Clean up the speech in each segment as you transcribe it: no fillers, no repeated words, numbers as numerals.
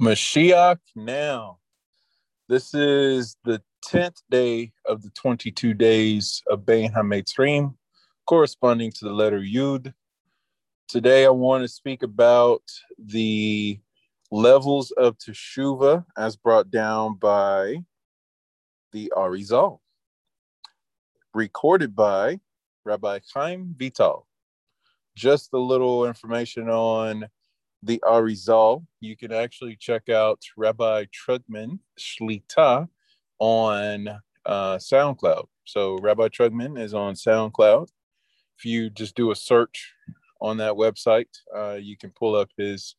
Mashiach now. This is the 10th day of the 22 days of Bein HaMeitzrim, corresponding to the letter Yud. Today I want to speak about the levels of Teshuvah as brought down by the Arizal, recorded by Rabbi Chaim Vital. Just a little information on the Arizal. You can actually check out Rabbi Trugman Shlita on SoundCloud. So Rabbi Trugman is on SoundCloud. If you just do a search on that website, you can pull up his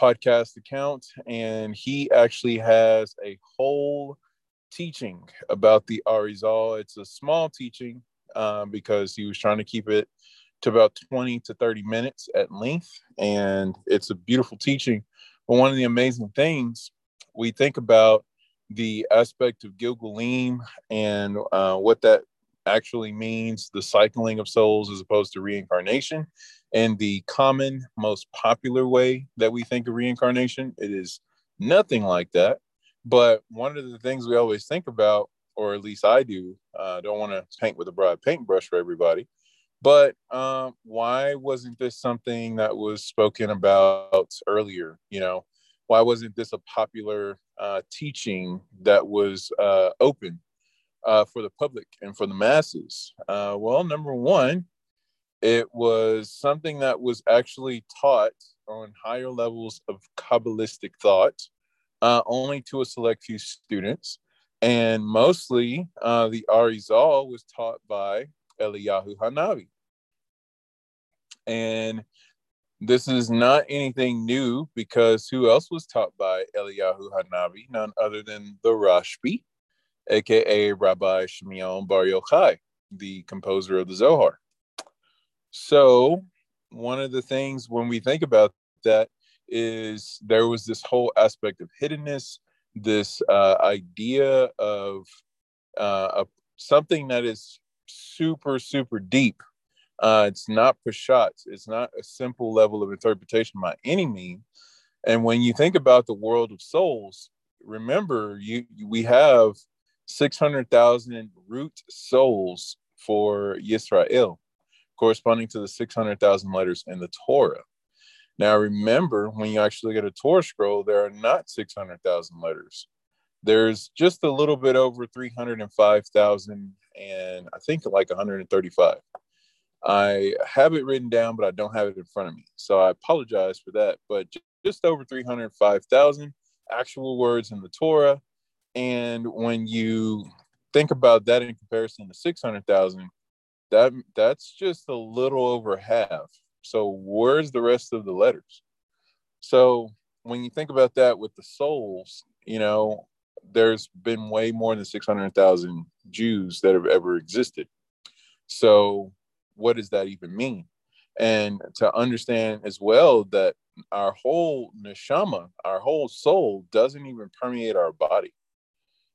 podcast account, and he actually has a whole teaching about the Arizal. It's a small teaching because he was trying to keep it to about 20 to 30 minutes at length, and it's a beautiful teaching. But one of the amazing things, we think about the aspect of Gilgulim and what that actually means, the cycling of souls as opposed to reincarnation. And the common, most popular way that we think of reincarnation, it is nothing like that. But one of the things we always think about, or at least I do, don't want to paint with a broad paintbrush for everybody, but why wasn't this something that was spoken about earlier? You know, why wasn't this a popular teaching that was open for the public and for the masses? Well, number one, it was something that was actually taught on higher levels of Kabbalistic thought, only to a select few students. And mostly the Arizal was taught by Eliyahu Hanavi. And this is not anything new, because who else was taught by Eliyahu Hanavi? None other than the Rashbi, aka Rabbi Shimon Bar Yochai, the composer of the Zohar. So one of the things when we think about that is there was this whole aspect of hiddenness, this idea of something that is super, super deep. It's not Peshat. It's not a simple level of interpretation by any means. And when you think about the world of souls, remember, we have 600,000 root souls for Yisrael, corresponding to the 600,000 letters in the Torah. Now, remember, when you actually get a Torah scroll, there are not 600,000 letters. There's just a little bit over 305,000, and I think like 135. I have it written down, but I don't have it in front of me, so I apologize for that. But just over 305,000 actual words in the Torah. And when you think about that in comparison to 600,000, that's just a little over half. So where's the rest of the letters? So when you think about that with the souls, you know, there's been way more than 600,000 Jews that have ever existed. So what does that even mean? And to understand as well that our whole neshama, our whole soul, doesn't even permeate our body.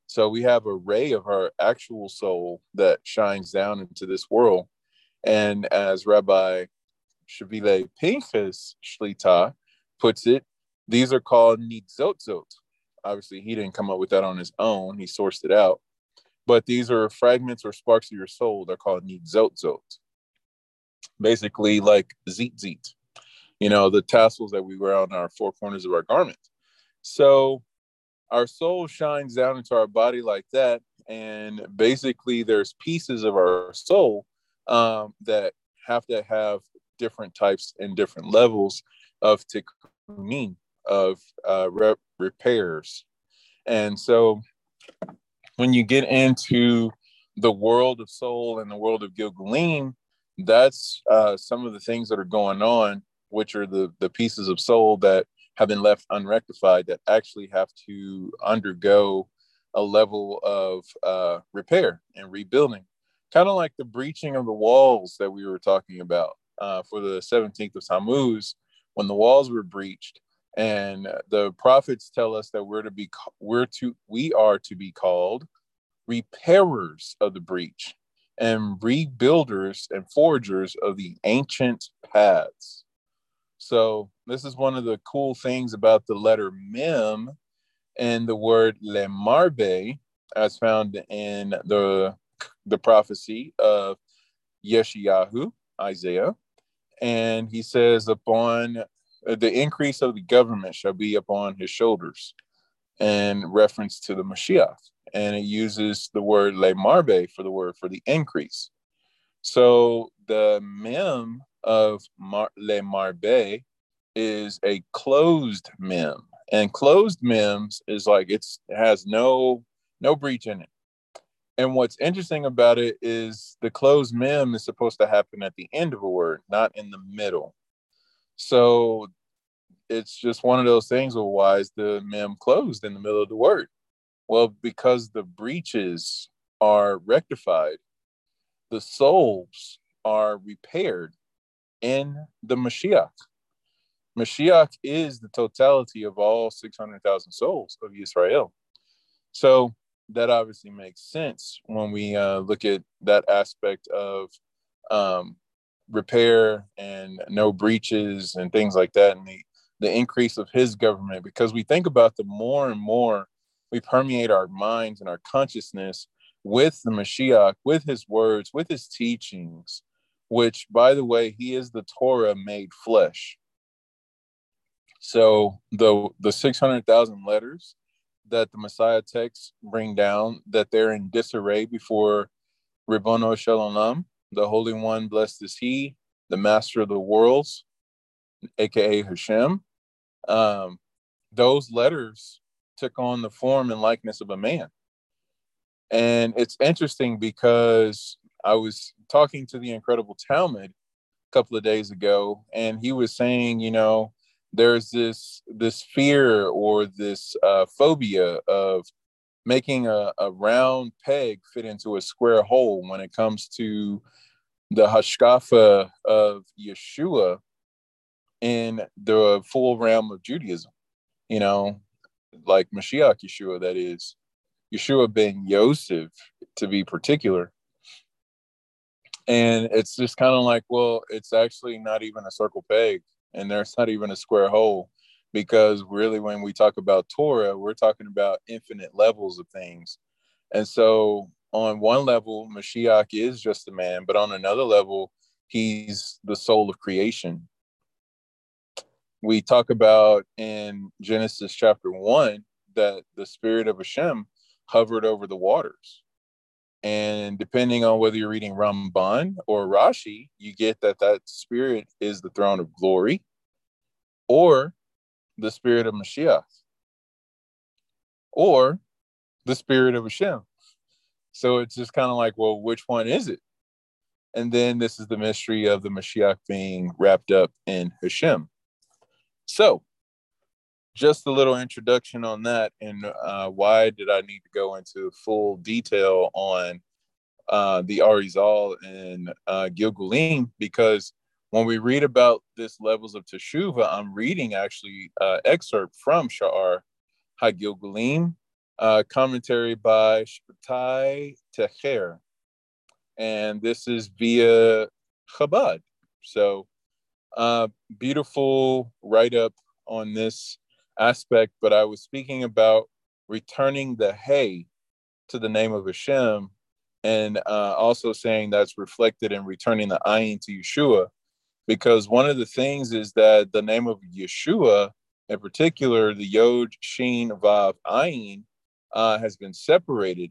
So we have a ray of our actual soul that shines down into this world. And as Rabbi Shavile Pinchas Shlita puts it, these are called nitzotzot. Obviously, he didn't come up with that on his own. He sourced it out. But these are fragments or sparks of your soul. They're called nitzotzot. Basically like zitzit, you know, the tassels that we wear on our four corners of our garment. So our soul shines down into our body like that, and basically there's pieces of our soul that have to have different types and different levels of tikkunim, of repairs. And so when you get into the world of soul and the world of Gilgulim, that's some of the things that are going on, which are the pieces of soul that have been left unrectified that actually have to undergo a level of repair and rebuilding. Kind of like the breaching of the walls that we were talking about for the 17th of Tammuz, when the walls were breached, and the prophets tell us that we are to be called repairers of the breach and rebuilders and forgers of the ancient paths. So this is one of the cool things about the letter mem and the word lemarbe, as found in the prophecy of Yeshayahu, Isaiah. And he says, upon the increase of the government shall be upon his shoulders, in reference to the Mashiach. And it uses the word lemarbe for the word for the increase. So the mem of lemarbe is a closed mem. And closed mems is like it has no breach in it. And what's interesting about it is the closed mem is supposed to happen at the end of a word, not in the middle. So it's just one of those things where why is the mem closed in the middle of the word? Well, because the breaches are rectified, the souls are repaired in the Mashiach. Mashiach is the totality of all 600,000 souls of Yisrael. So that obviously makes sense when we look at that aspect of repair and no breaches and things like that, and the increase of his government, because we think about the more and more we permeate our minds and our consciousness with the Mashiach, with his words, with his teachings, which, by the way, he is the Torah made flesh. So the 600,000 letters that the Messiah texts bring down, that they're in disarray before Ribbono Shel Olam, the Holy One, blessed is he, the master of the worlds, a.k.a. Hashem. Those letters took on the form and likeness of a man. And it's interesting because I was talking to the Incredible Talmud a couple of days ago, and he was saying, you know, there's this fear or this phobia of making a round peg fit into a square hole when it comes to the hashkafa of Yeshua in the full realm of Judaism, you know, like Mashiach Yeshua, that is, Yeshua Ben Yosef, to be particular. And it's just kind of like, well, it's actually not even a circle peg. And there's not even a square hole, because really when we talk about Torah, we're talking about infinite levels of things. And so on one level, Mashiach is just a man, but on another level, he's the soul of creation. We talk about in Genesis chapter 1 that the spirit of Hashem hovered over the waters. And depending on whether you're reading Ramban or Rashi, you get that spirit is the throne of glory or the spirit of Mashiach or the spirit of Hashem. So it's just kind of like, well, which one is it? And then this is the mystery of the Mashiach being wrapped up in Hashem. So just a little introduction on that, and why did I need to go into full detail on the Arizal and Gilgulim? Because when we read about this levels of Teshuvah, I'm reading actually an excerpt from Sha'ar HaGilgulim, commentary by Shabtai Teher, and this is via Chabad. So beautiful write-up on this aspect, but I was speaking about returning the hey to the name of Hashem, and also saying that's reflected in returning the ayin to Yeshua, because one of the things is that the name of Yeshua, in particular, the Yod, Shin, Vav, Ayin, has been separated,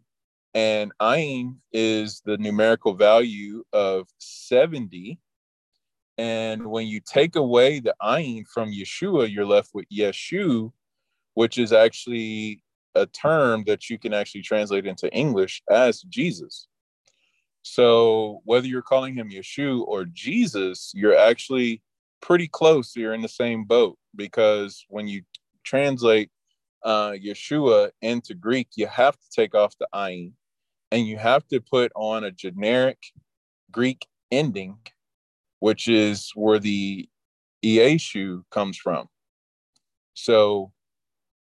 and Ayin is the numerical value of 70. And when you take away the ayin from Yeshua, you're left with Yeshu, which is actually a term that you can actually translate into English as Jesus. So whether you're calling him Yeshu or Jesus, you're actually pretty close. You're in the same boat, because when you translate Yeshua into Greek, you have to take off the ayin and you have to put on a generic Greek ending, which is where the Ieshu comes from. So,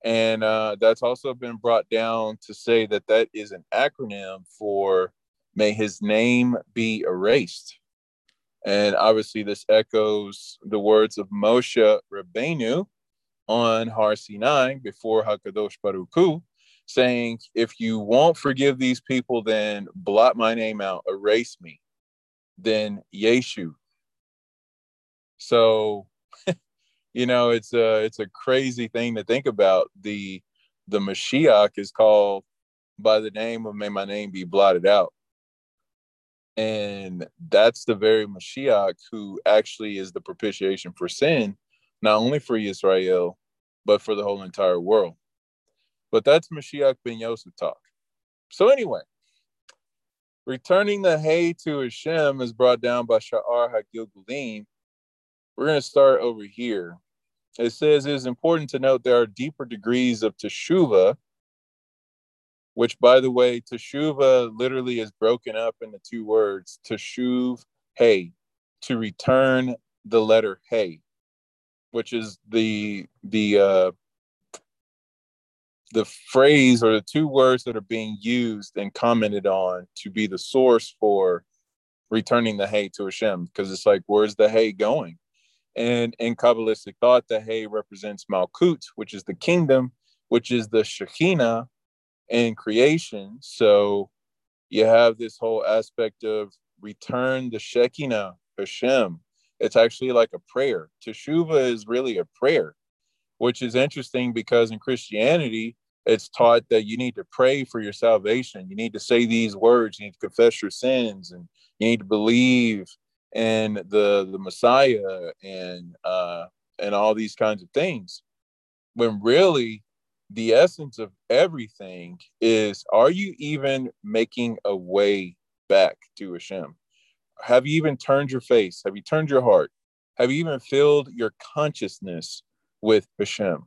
and that's also been brought down to say that that is an acronym for may his name be erased. And obviously this echoes the words of Moshe Rabbeinu on Har Sinai before HaKadosh Baruch Hu, saying, if you won't forgive these people, then blot my name out, erase me, then Yeshu. So, you know, it's a crazy thing to think about. The Mashiach is called by the name of, may my name be blotted out. And that's the very Mashiach who actually is the propitiation for sin, not only for Yisrael, but for the whole entire world. But that's Mashiach Ben Yosef talk. So anyway, returning the hay to Hashem is brought down by Sha'ar HaGilgulim. We're going to start over here. It says, it is important to note there are deeper degrees of Teshuvah, which, by the way, Teshuvah literally is broken up into two words, Teshuv Hey, to return the letter Hey, which is the phrase or the two words that are being used and commented on to be the source for returning the hay to Hashem, because it's like, where's the hay going? And in Kabbalistic thought, the hay represents Malkut, which is the kingdom, which is the Shekhinah in creation. So you have this whole aspect of return the Shekhinah, Hashem. It's actually like a prayer. Teshuvah is really a prayer, which is interesting because in Christianity, it's taught that you need to pray for your salvation. You need to say these words. You need to confess your sins, and you need to believe in the Messiah and all these kinds of things. When really the essence of everything is, are you even making a way back to Hashem? Have you even turned your face? Have you turned your heart? Have you even filled your consciousness with Hashem?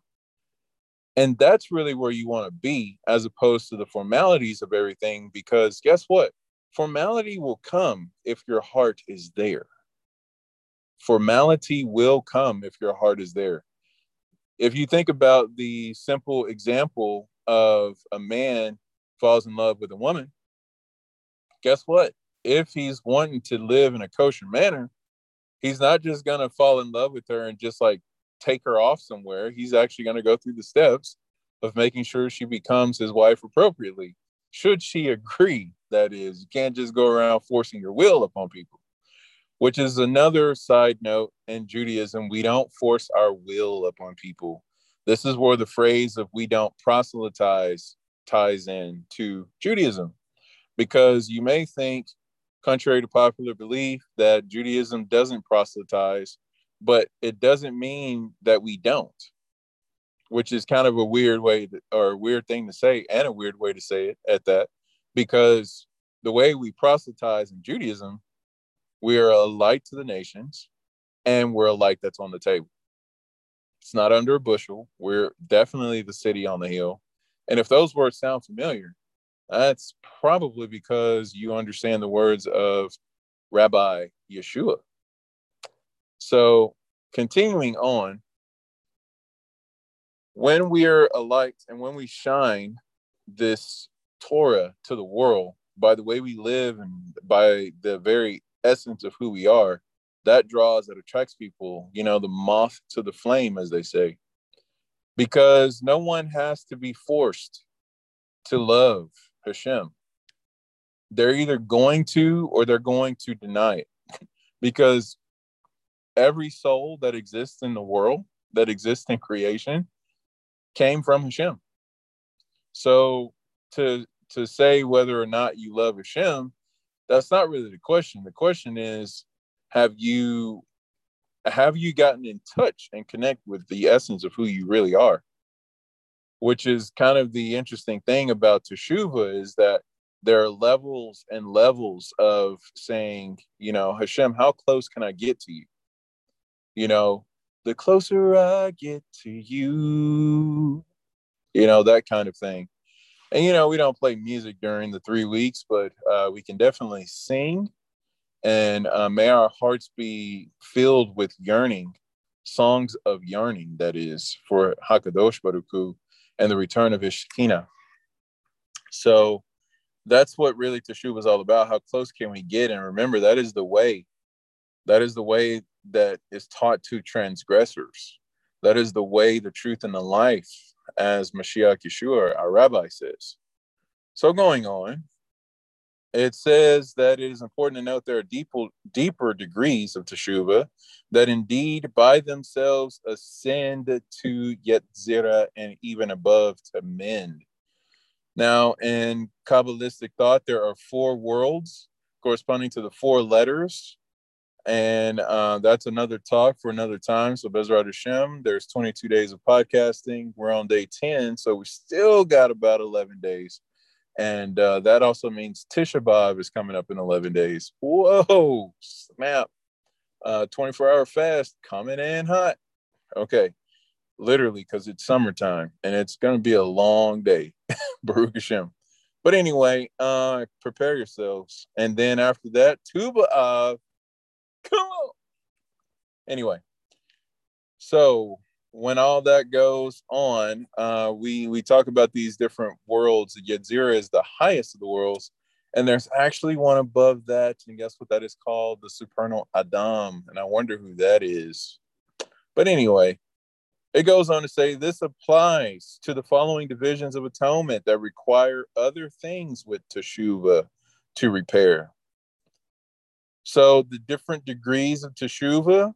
And that's really where you want to be, as opposed to the formalities of everything, because guess what? Formality will come if your heart is there. Formality will come if your heart is there. If you think about the simple example of a man falls in love with a woman, guess what? If he's wanting to live in a kosher manner, he's not just going to fall in love with her and just like take her off somewhere. He's actually going to go through the steps of making sure she becomes his wife appropriately. Should she agree, that is. You can't just go around forcing your will upon people, which is another side note in Judaism. We don't force our will upon people. This is where the phrase of we don't proselytize ties in to Judaism, because you may think, contrary to popular belief, that Judaism doesn't proselytize, but it doesn't mean that we don't, which is kind of a weird way to, or a weird thing to say, and a weird way to say it at that, because the way we proselytize in Judaism, we are a light to the nations, and we're a light that's on the table. It's not under a bushel. We're definitely the city on the hill. And if those words sound familiar, that's probably because you understand the words of Rabbi Yeshua. So continuing on, when we are a light and when we shine this Torah to the world by the way we live and by the very essence of who we are, that draws, that attracts people, you know, the moth to the flame, as they say, because no one has to be forced to love Hashem. They're either going to, or they're going to deny it, because every soul that exists in the world, that exists in creation, came from Hashem. So to say whether or not you love Hashem, that's not really the question. The question is, have you gotten in touch and connect with the essence of who you really are? Which is kind of the interesting thing about Teshuvah, is that there are levels and levels of saying, you know, Hashem, how close can I get to you? You know, the closer I get to you, you know, that kind of thing. And, you know, we don't play music during the 3 weeks, but we can definitely sing. And may our hearts be filled with yearning, songs of yearning, that is, for HaKadosh Baruch Hu and the return of his Shekhinah. So that's what really Teshuvah is all about. How close can we get? And remember, that is the way That is the way that is taught to transgressors. That is the way, the truth, and the life, as Mashiach Yeshua, our rabbi, says. So going on, it says that it is important to note there are deeper degrees of teshuvah that indeed by themselves ascend to Yetzirah and even above to men. Now, in Kabbalistic thought, there are four worlds corresponding to the four letters. And that's another talk for another time. So Bezrat Hashem, there's 22 days of podcasting. We're on day 10, so we still got about 11 days. And that also means Tisha B'Av is coming up in 11 days. Whoa, snap. 24-hour fast coming in hot. Okay, literally, because it's summertime, and it's going to be a long day. Baruch Hashem. But anyway, prepare yourselves. And then after that, Tu B'Av. Come on. Anyway, so when all that goes on, we talk about these different worlds. Yetzirah is the highest of the worlds, and there's actually one above that. And guess what that is called? The Supernal Adam. And I wonder who that is. But anyway, it goes on to say this applies to the following divisions of atonement that require other things with teshuvah to repair. So the different degrees of teshuvah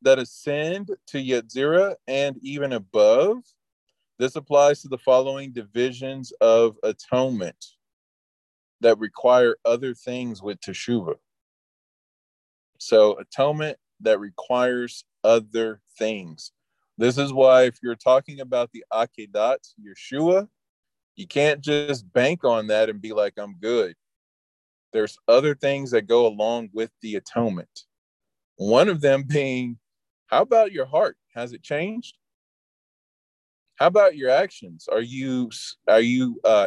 that ascend to Yetzirah and even above, this applies to the following divisions of atonement that require other things with teshuvah. So atonement that requires other things. This is why if you're talking about the Akedat Yeshua, you can't just bank on that and be like, I'm good. There's other things that go along with the atonement. One of them being, how about your heart? Has it changed? How about your actions? Are you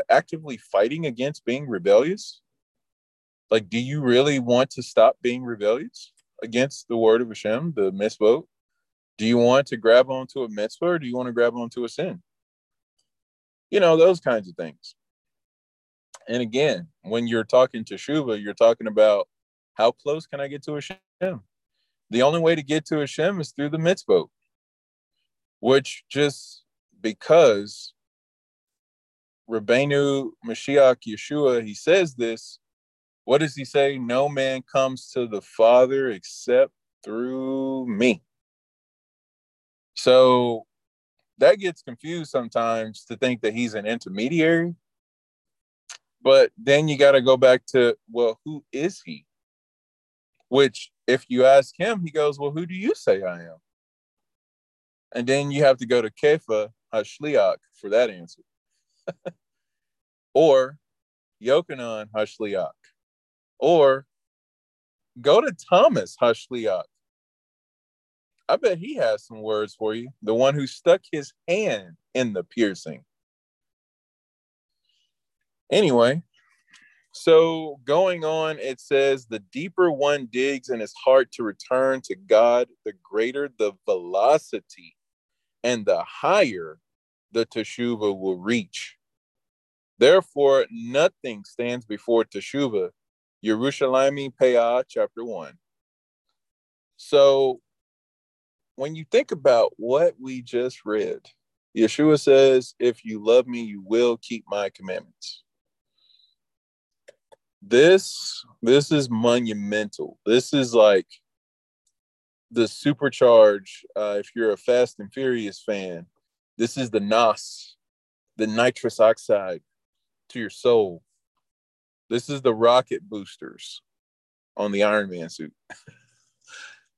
actively fighting against being rebellious? Like, do you really want to stop being rebellious against the word of Hashem, the mitzvot? Do you want to grab onto a mitzvah, or do you want to grab onto a sin? You know, those kinds of things. And again, when you're talking teshuvah, you're talking about how close can I get to Hashem? The only way to get to Hashem is through the mitzvot, which just because Rabbeinu Mashiach Yeshua, he says this, what does he say? No man comes to the Father except through me. So that gets confused sometimes to think that he's an intermediary. But then you got to go back to, well, who is he? Which if you ask him, he goes, well, who do you say I am? And then you have to go to Kepha Hashliach for that answer. Or Yochanan Hashliach. Or go to Thomas Hashliach. I bet he has some words for you. The one who stuck his hand in the piercing. Anyway, so going on, it says, the deeper one digs in his heart to return to God, the greater the velocity and the higher the teshuvah will reach. Therefore, nothing stands before teshuvah. Yerushalayim Peah, chapter 1. So when you think about what we just read, Yeshua says, if you love me, you will keep my commandments. This is monumental. This is like the supercharge. If you're a Fast and Furious fan, this is the NOS, the nitrous oxide to your soul. This is the rocket boosters on the Iron Man suit.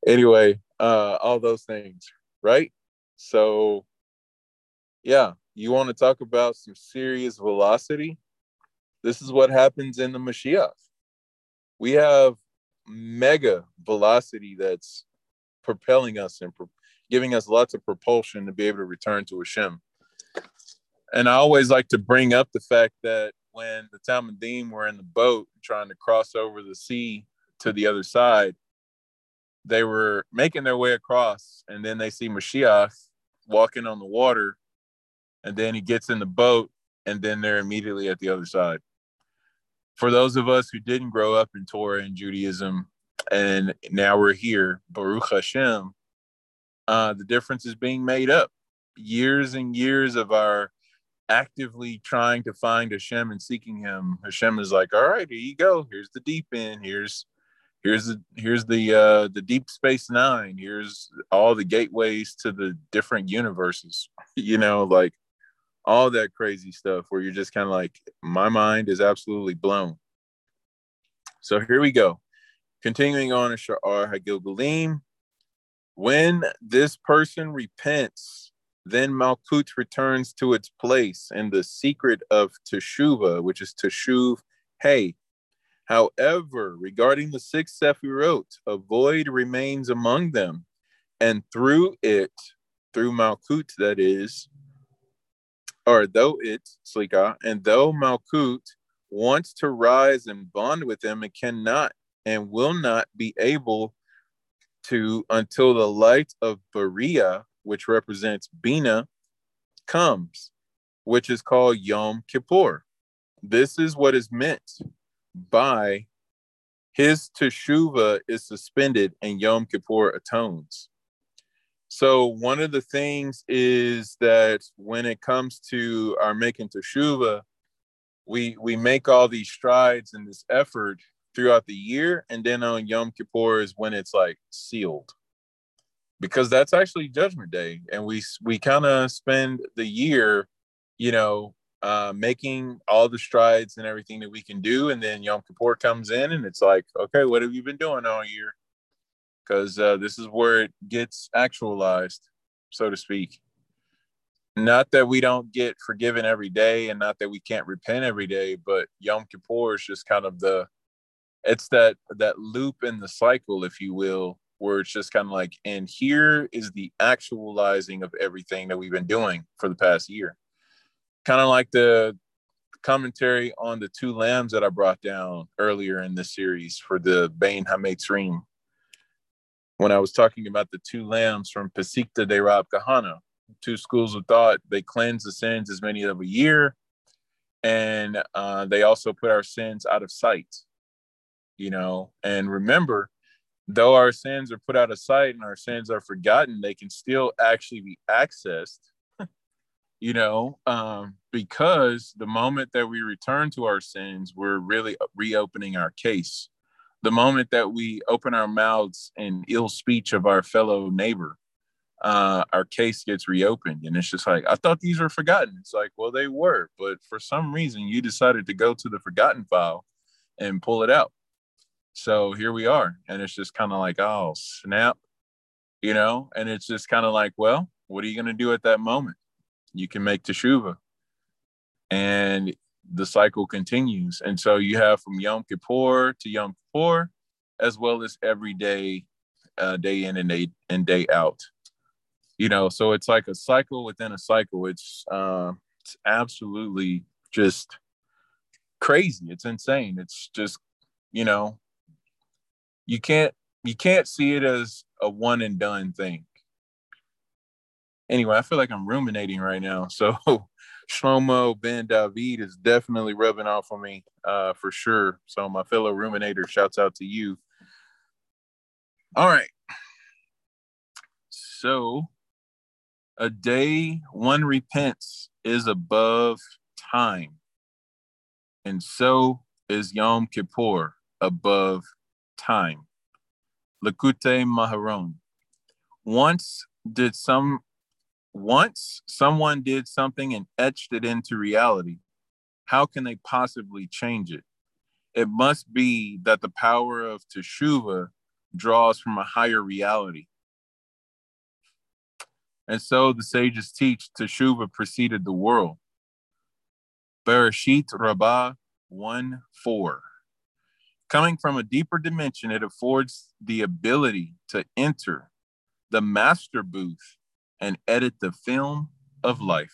Anyway, all those things, right? So, yeah, you want to talk about some serious velocity? This is what happens in the Mashiach. We have mega velocity that's propelling us and giving us lots of propulsion to be able to return to Hashem. And I always like to bring up the fact that when the Talmudim were in the boat trying to cross over the sea to the other side, they were making their way across, and then they see Mashiach walking on the water, and then he gets in the boat, and then they're immediately at the other side. For those of us who didn't grow up in Torah and Judaism, And now we're here, Baruch Hashem. The difference is being made up. Years and years of our actively trying to find Hashem and seeking Him. Hashem is like, all right, here you go. Here's the deep end. Here's the deep space 9. Here's all the gateways to the different universes. You know, like all that crazy stuff where you're just kind of like, my mind is absolutely blown. So here we go. Continuing on in Sha'ar HaGilgulim. When this person repents, then Malkut returns to its place in the secret of Teshuvah, which is Teshuv Hey. However, regarding the 6 Sefirot, a void remains among them, and through it, through Malkut, that is, or though it, Slikah, and though Malkut wants to rise and bond with them, it cannot and will not be able to until the light of Beriah, which represents Bina, comes, which is called Yom Kippur. This is what is meant by his teshuva is suspended and Yom Kippur atones. So one of the things is that when it comes to our making teshuva, we make all these strides in this effort throughout the year, and then on Yom Kippur is when it's like sealed, because that's actually Judgment Day, and we kind of spend the year, you know, making all the strides and everything that we can do. And then Yom Kippur comes in and it's like, okay, what have you been doing all year? Because this is where it gets actualized, so to speak. Not that we don't get forgiven every day and not that we can't repent every day, but Yom Kippur is just kind of that loop in the cycle, if you will, where it's just kind of like, and here is the actualizing of everything that we've been doing for the past year. Kind of like the commentary on the 2 lambs that I brought down earlier in this series for the Bain HaMetzrim, when I was talking about the 2 lambs from Pesikta de Rab Kahana, 2 schools of thought. They cleanse the sins as many of a year, and they also put our sins out of sight, you know. And remember, though our sins are put out of sight and our sins are forgotten, they can still actually be accessed. You know, because the moment that we return to our sins, we're really reopening our case. The moment that we open our mouths in ill speech of our fellow neighbor, our case gets reopened. And it's just like, I thought these were forgotten. It's like, well, they were, but for some reason you decided to go to the forgotten file and pull it out. So here we are. And it's just kind of like, oh, snap, you know, and it's just kind of like, well, what are you going to do at that moment? You can make teshuva, and the cycle continues. And so you have from Yom Kippur to Yom Kippur, as well as every day, day in and day out. You know, so it's like a cycle within a cycle. It's absolutely just crazy. It's insane. It's just, you know, you can't see it as a one and done thing. Anyway, I feel like I'm ruminating right now. So Shlomo Ben David is definitely rubbing off on me for sure. So my fellow ruminator, shouts out to you. All right. So a day one repents is above time. And so is Yom Kippur above time. Likutei Maharon. Once someone did something and etched it into reality, how can they possibly change it? It must be that the power of teshuva draws from a higher reality. And so the sages teach teshuva preceded the world. Bereshit Rabbah 1:4. Coming from a deeper dimension, it affords the ability to enter the master booth and edit the film of life.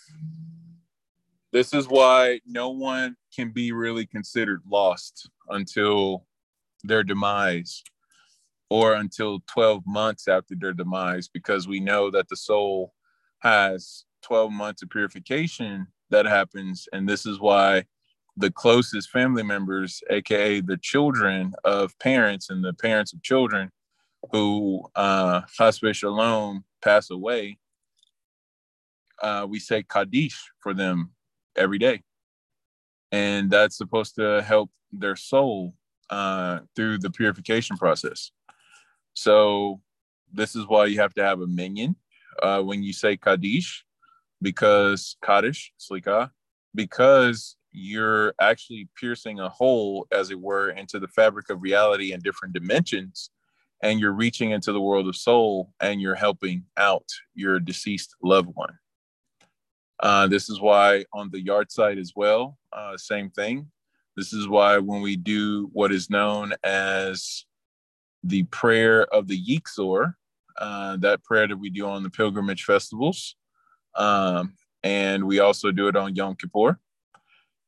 This is why no one can be really considered lost until their demise, or until 12 months after their demise, because we know that the soul has 12 months of purification that happens. And this is why the closest family members, aka the children of parents and the parents of children who chas v'shalom pass away, we say Kaddish for them every day. And that's supposed to help their soul through the purification process. So this is why you have to have a minyan when you say Kaddish, because Kaddish, Slikah, because you're actually piercing a hole, as it were, into the fabric of reality in different dimensions, and you're reaching into the world of soul, and you're helping out your deceased loved one. This is why on the yard side as well, same thing. This is why when we do what is known as the prayer of the Yikzor, that prayer that we do on the pilgrimage festivals, and we also do it on Yom Kippur,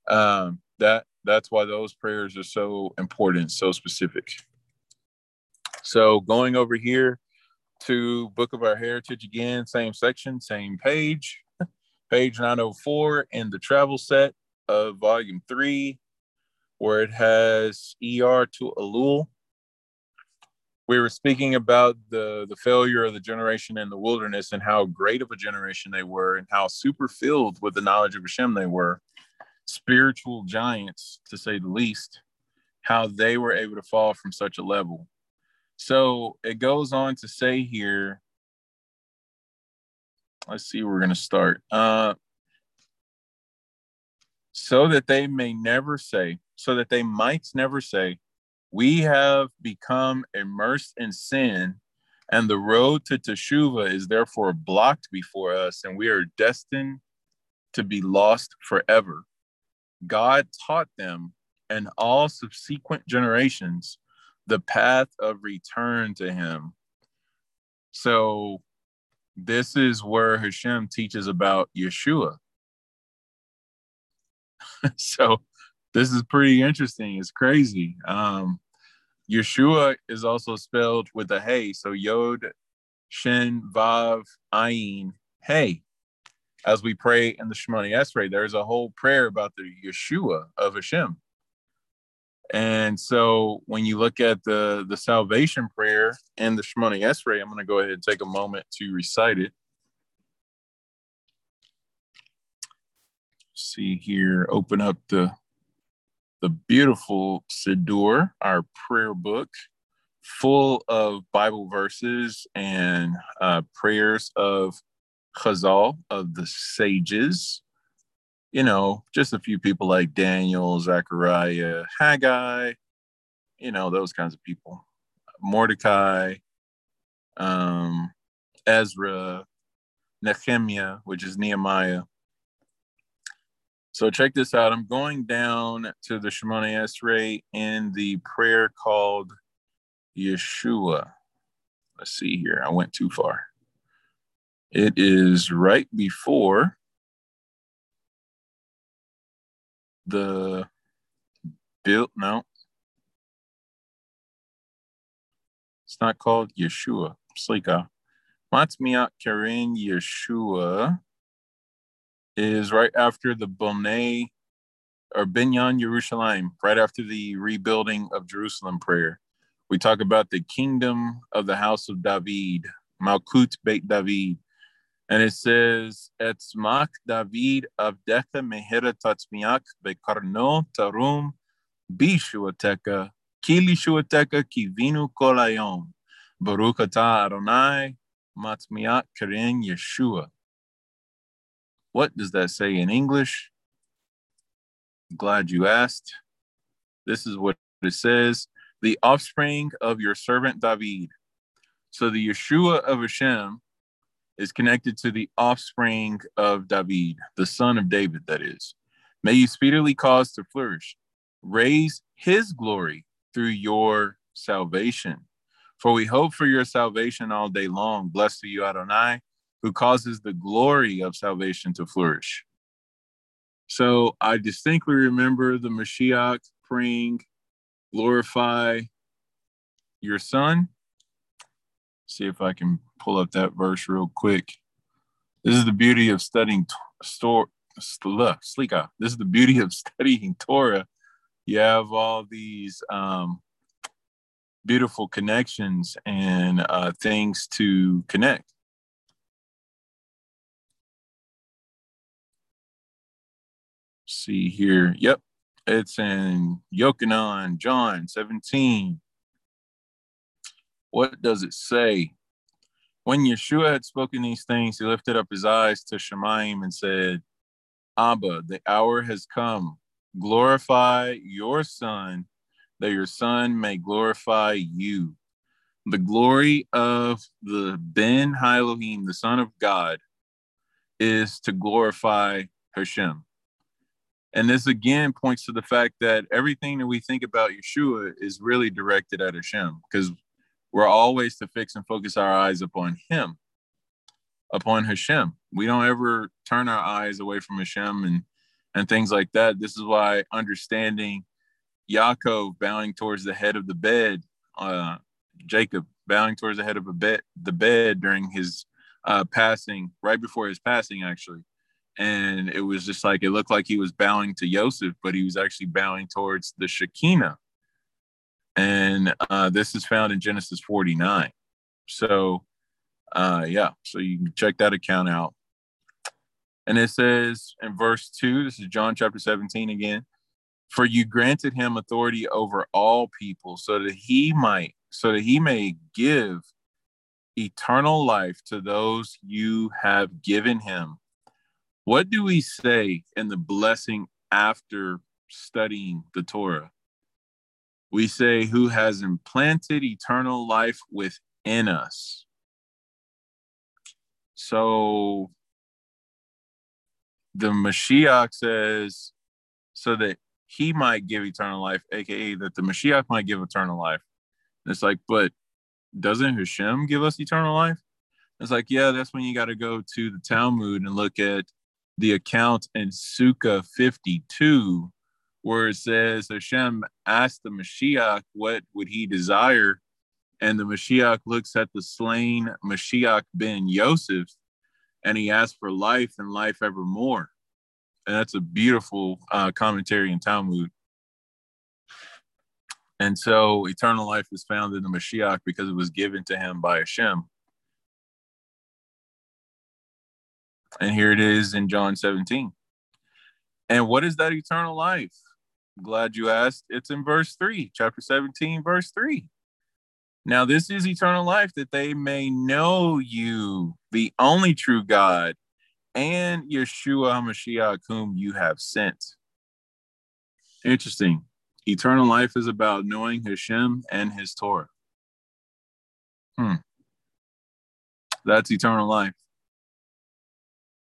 that's why those prayers are so important, so specific. So going over here to Book of Our Heritage again, same section, same page. Page 904 in the travel set of volume 3, where it has ER to Elul. We were speaking about the failure of the generation in the wilderness and how great of a generation they were and how super filled with the knowledge of Hashem they were. Spiritual giants, to say the least, how they were able to fall from such a level. So it goes on to say here, let's see where we're going to start. So that they might never say, we have become immersed in sin, and the road to teshuvah is therefore blocked before us, and we are destined to be lost forever. God taught them and all subsequent generations the path of return to him. So this is where Hashem teaches about Yeshua. So this is pretty interesting. It's crazy. Yeshua is also spelled with a hey. So Yod, Shin, Vav, Ayin, hey. As we pray in the Shemoni Esrei, there's a whole prayer about the Yeshua of Hashem. And so when you look at the salvation prayer in the Shemoni Esrei, I'm going to go ahead and take a moment to recite it. See here, open up the beautiful Siddur, our prayer book, full of Bible verses and prayers of Chazal, of the sages. You know, just a few people like Daniel, Zechariah, Haggai, you know, those kinds of people. Mordecai, Ezra, Nehemiah, which is Nehemiah. So check this out. I'm going down to the Shemoni Esrei in the prayer called Yeshua. Let's see here. I went too far. It is right before the built. No, it's not called Yeshua. Slika. Matmiat Karen Yeshua is right after the Bonei or Binyan Yerushalayim, right after the rebuilding of Jerusalem prayer. We talk about the kingdom of the house of David, Malkut Beit David. And it says, Etzmach David Avdecha Mehera Tatzmiach Bekarno Tarum Bishuateka Kilishuateka Kivinu Kolayom Baruch Atah Adonai Matmiach Keren Yeshua. What does that say in English? Glad you asked. This is what it says. The offspring of your servant David. So the Yeshua of Hashem is connected to the offspring of David, the son of David, that is. May you speedily cause to flourish. Raise his glory through your salvation. For we hope for your salvation all day long. Blessed are you, Adonai, who causes the glory of salvation to flourish. So I distinctly remember the Mashiach praying, glorify your son. See if I can pull up that verse real quick. This is the beauty of studying Slicha. This is the beauty of studying Torah. You have all these beautiful connections and things to connect. See here. Yep. It's in Yochanan, John 17. What does it say? When Yeshua had spoken these things, he lifted up his eyes to Shemayim and said, Abba, the hour has come. Glorify your Son, that your Son may glorify you. The glory of the Ben Elohim, the Son of God, is to glorify Hashem. And this again points to the fact that everything that we think about Yeshua is really directed at Hashem, because we're always to fix and focus our eyes upon him, upon Hashem. We don't ever turn our eyes away from Hashem and things like that. This is why understanding Yaakov bowing towards the head of the bed, Jacob bowing towards the head of the bed during his passing, right before his passing, actually. And it was just like, it looked like he was bowing to Yosef, but he was actually bowing towards the Shekhinah. And this is found in Genesis 49. So, so you can check that account out. And it says in verse 2, this is John chapter 17 again, for you granted him authority over all people so that he may give eternal life to those you have given him. What do we say in the blessing after studying the Torah? We say, who has implanted eternal life within us. So the Mashiach says, so that he might give eternal life, aka that the Mashiach might give eternal life. And it's like, but doesn't Hashem give us eternal life? And it's like, yeah, that's when you got to go to the Talmud and look at the account in Sukkah 52, where it says Hashem asked the Mashiach, what would he desire? And the Mashiach looks at the slain Mashiach Ben Yosef, and he asks for life and life evermore. And that's a beautiful commentary in Talmud. And so eternal life is found in the Mashiach because it was given to him by Hashem. And here it is in John 17. And what is that eternal life? I'm glad you asked. It's in verse 3, chapter 17, verse 3. Now this is eternal life, that they may know you, the only true God, and Yeshua HaMashiach, whom you have sent. Interesting. Eternal life is about knowing Hashem and his Torah. That's eternal life.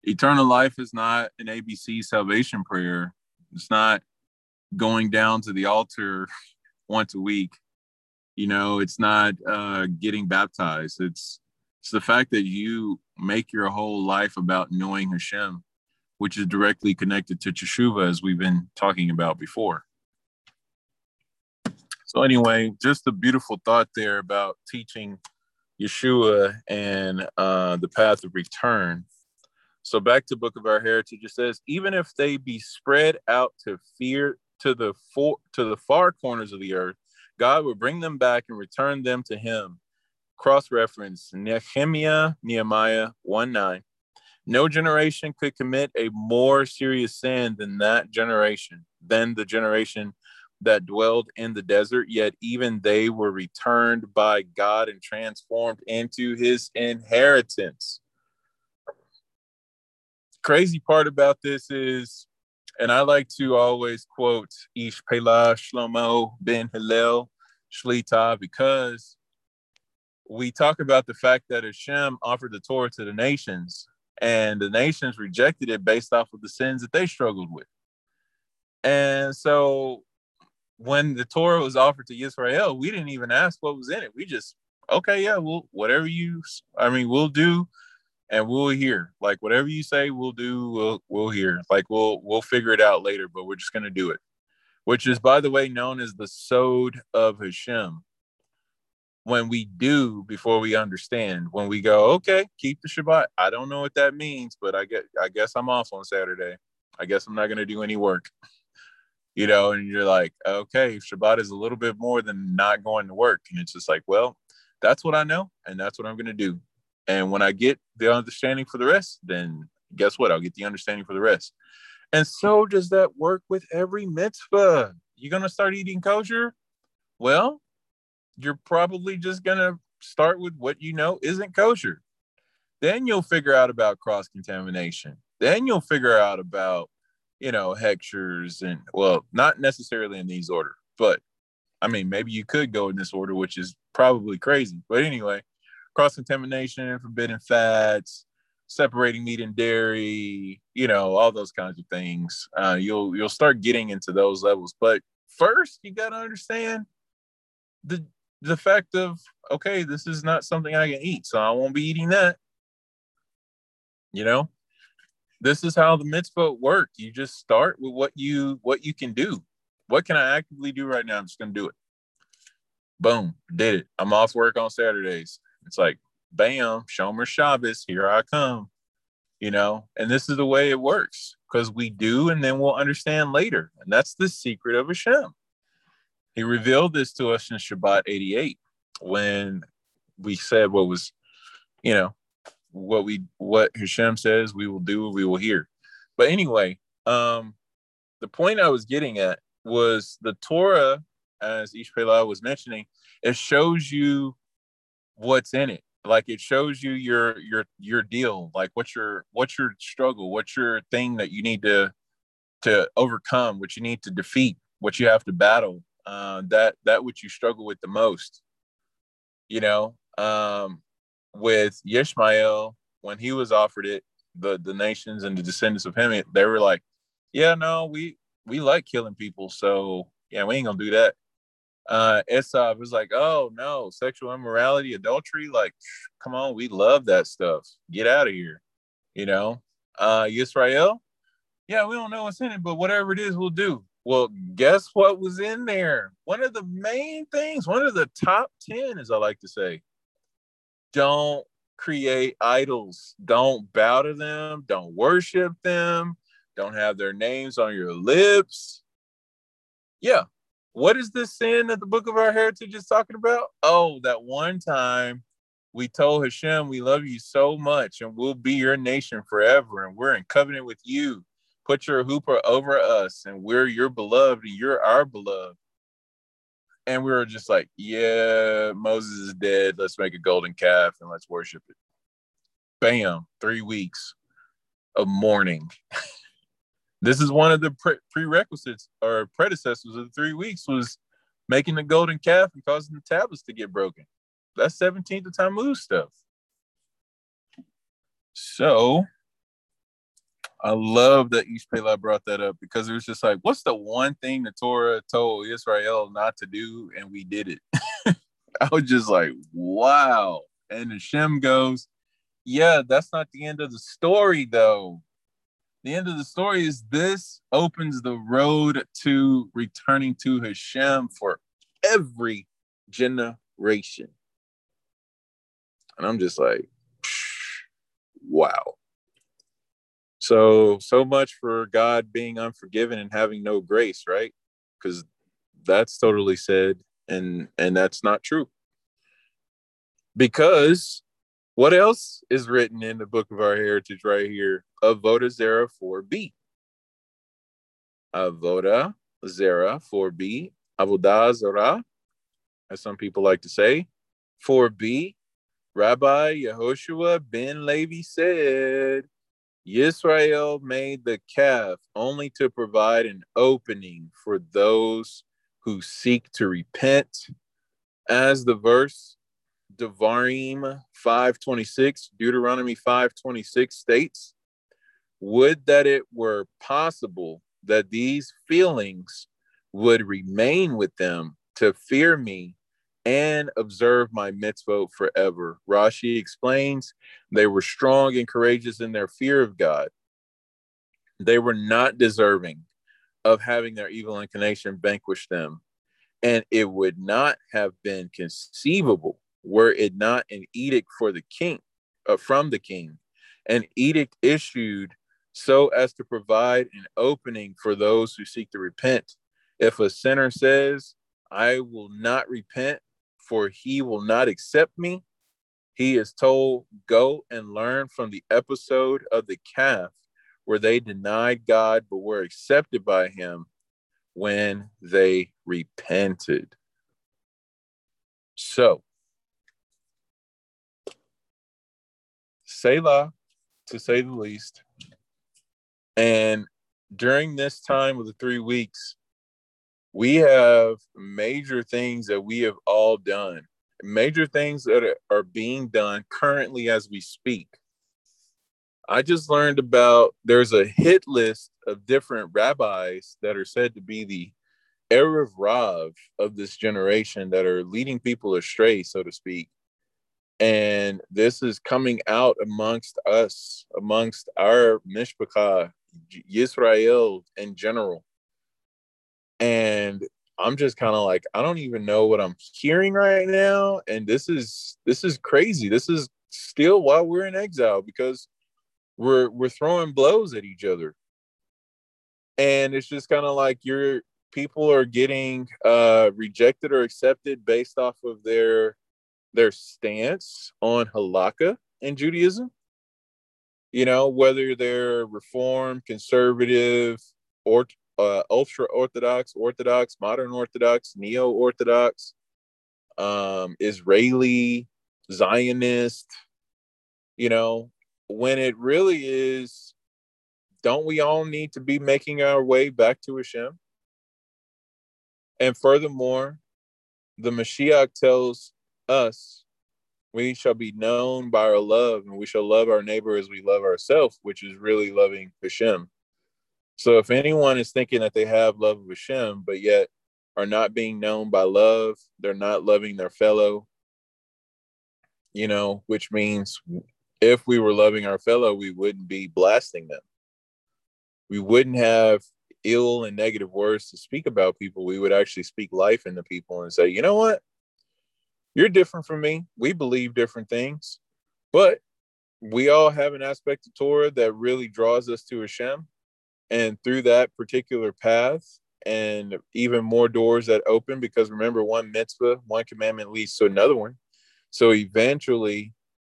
Eternal life is not an ABC salvation prayer. It's not going down to the altar once a week. You know, it's not getting baptized. It's the fact that you make your whole life about knowing Hashem, which is directly connected to Teshuvah, as we've been talking about before. So anyway, just a beautiful thought there about teaching Yeshua and the path of return. So back to Book of Our Heritage, it says, even if they be spread out to the far corners of the earth, God will bring them back and return them to him. Cross-reference, Nehemiah 1:9. No generation could commit a more serious sin than the generation that dwelled in the desert, yet even they were returned by God and transformed into his inheritance. Crazy part about this is, and I like to always quote Ish Pelah Shlomo Ben Hillel Shlita, because we talk about the fact that Hashem offered the Torah to the nations, and the nations rejected it based off of the sins that they struggled with. And so when the Torah was offered to Yisrael, we didn't even ask what was in it. We just, we'll do. And we'll hear, like, whatever you say, we'll do, we'll hear, like, we'll figure it out later, but we're just going to do it, which is, by the way, known as the Sod of Hashem. when we do before we understand, when we go, okay, keep the Shabbat. I don't know what that means, but I guess I'm off on Saturday. I guess I'm not going to do any work, you know, and you're like, okay, Shabbat is a little bit more than not going to work. And it's just like, well, that's what I know. And that's what I'm going to do. And when I get the understanding for the rest, then guess what? I'll get the understanding for the rest. And so does that work with every mitzvah. You're going to start eating kosher? Well, you're probably just going to start with what you know isn't kosher. Then you'll figure out about cross-contamination. Then you'll figure out about, you know, hectures and, well, not necessarily in these order, but I mean, maybe you could go in this order, which is probably crazy. But anyway, cross-contamination, forbidden fats, separating meat and dairy, you know, all those kinds of things. You'll start getting into those levels. But first, you got to understand the fact of, okay, this is not something I can eat, so I won't be eating that. You know, this is how the mitzvah work. You just start with what you can do. What can I actively do right now? I'm just going to do it. Boom, did it. I'm off work on Saturdays. It's like, bam, Shomer Shabbos, here I come, you know, and this is the way it works, because we do, and then we'll understand later. And that's the secret of Hashem. He revealed this to us in Shabbat 88 when we said what was, you know, what Hashem says we will do, we will hear. But anyway, the point I was getting at was the Torah, as Ish Pelah was mentioning, it shows you what's in it. Like, it shows you your deal, like what's your struggle, what's your thing that you need to overcome, what you need to defeat, what you have to battle, that which you struggle with the most, you know. With Yishmael, when he was offered it, the nations and the descendants of him, they were like, yeah, no, we like killing people, so yeah, we ain't gonna do that. Esau was like, oh no, sexual immorality, adultery, like, come on, we love that stuff, get out of here, you know. Yisrael, yeah, we don't know what's in it, but whatever it is, we'll do. Well, guess what was in there? One of the main things, one of the top 10, as I like to say, don't create idols, don't bow to them, don't worship them, don't have their names on your lips. Yeah. What is this sin that the Book of Our Heritage is talking about? Oh, that one time we told Hashem, we love you so much and we'll be your nation forever. And we're in covenant with you. Put your hoopah over us and we're your beloved and you're our beloved. And we were just like, yeah, Moses is dead. Let's make a golden calf and let's worship it. Bam, 3 weeks of mourning. This is one of the prerequisites or predecessors of the 3 weeks, was making the golden calf and causing the tablets to get broken. That's 17th of Tammuz stuff. So I love that Ish Pelah brought that up, because it was just like, what's the one thing the Torah told Israel not to do? And we did it. I was just like, wow. And Hashem goes, yeah, that's not the end of the story though. The end of the story is this opens the road to returning to Hashem for every generation. And I'm just like, wow. So much for God being unforgiving and having no grace, right? Because that's totally said, and that's not true. Because what else is written in the Book of Our Heritage right here? Avodah Zerah 4b. Avodah Zerah 4b. Avodah Zerah, as some people like to say. 4b. Rabbi Yehoshua ben Levi said, Yisrael made the calf only to provide an opening for those who seek to repent, as the verse Devarim 5:26, Deuteronomy 5:26 states. Would that it were possible that these feelings would remain with them to fear me and observe my mitzvot forever. Rashi explains, they were strong and courageous in their fear of God. They were not deserving of having their evil inclination vanquish them. And it would not have been conceivable were it not an edict from the king, an edict issued so as to provide an opening for those who seek to repent. If a sinner says, I will not repent, for he will not accept me, he is told, go and learn from the episode of the calf where they denied God but were accepted by him when they repented. So, Selah, to say the least. And during this time of the 3 weeks, we have major things that we have all done, major things that are being done currently as we speak. I just learned about, there's a hit list of different rabbis that are said to be the Erev Rav of this generation that are leading people astray, so to speak. And this is coming out amongst us, amongst our Mishpacha, Yisrael in general. And I'm just kind of like, I don't even know what I'm hearing right now. And this is crazy. This is still why we're in exile, because we're throwing blows at each other. And it's just kind of like your people are getting rejected or accepted based off of their stance on halakha in Judaism. You know, whether they're Reform, conservative, or ultra-Orthodox, Orthodox, modern Orthodox, neo-Orthodox, Israeli, Zionist, you know, when it really is, don't we all need to be making our way back to Hashem? And furthermore, the Mashiach tells us, we shall be known by our love, and we shall love our neighbor as we love ourselves, which is really loving Hashem. So if anyone is thinking that they have love of Hashem, but yet are not being known by love, they're not loving their fellow, you know, which means if we were loving our fellow, we wouldn't be blasting them. We wouldn't have ill and negative words to speak about people. We would actually speak life into people and say, you know what? You're different from me. We believe different things, but we all have an aspect of Torah that really draws us to Hashem. And through that particular path, and even more doors that open, because remember, one mitzvah, one commandment leads to another one. So eventually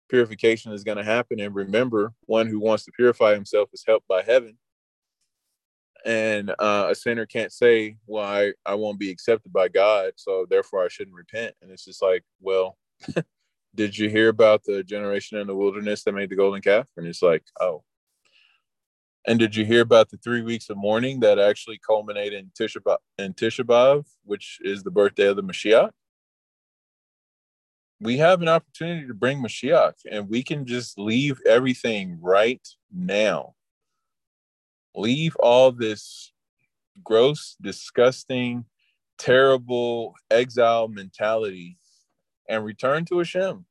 purification is going to happen. And remember, one who wants to purify himself is helped by heaven. And a sinner can't say, well, I won't be accepted by God, so therefore I shouldn't repent. And it's just like, well, did you hear about the generation in the wilderness that made the golden calf? And it's like, oh. And did you hear about the 3 weeks of mourning that actually culminated in Tisha B'Av, which is the birthday of the Mashiach? We have an opportunity to bring Mashiach, and we can just leave everything right now. Leave all this gross, disgusting, terrible exile mentality and return to Hashem.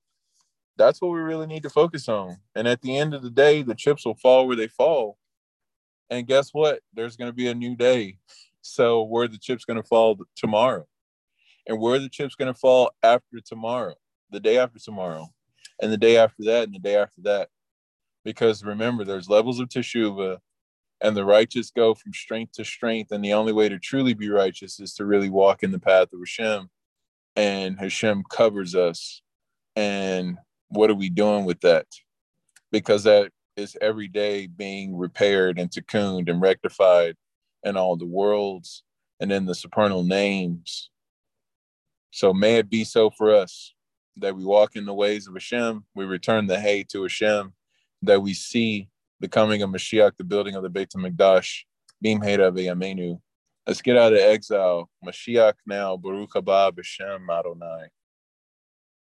That's what we really need to focus on. And at the end of the day, the chips will fall where they fall. And guess what? There's going to be a new day. So where are the chips going to fall tomorrow? And where are the chips going to fall after tomorrow? The day after tomorrow. And the day after that, and the day after that. Because remember, there's levels of teshuva, and the righteous go from strength to strength. And the only way to truly be righteous is to really walk in the path of Hashem. And Hashem covers us. And what are we doing with that? Because that is every day being repaired and tikkuned and rectified in all the worlds and in the supernal names. So may it be so for us that we walk in the ways of Hashem, we return the hay to Hashem, that we see the coming of Mashiach, the building of the Beit HaMikdash, Bimheira v'Yamenu. Let's get out of exile. Mashiach now, Baruch haba b'Shem Adonai.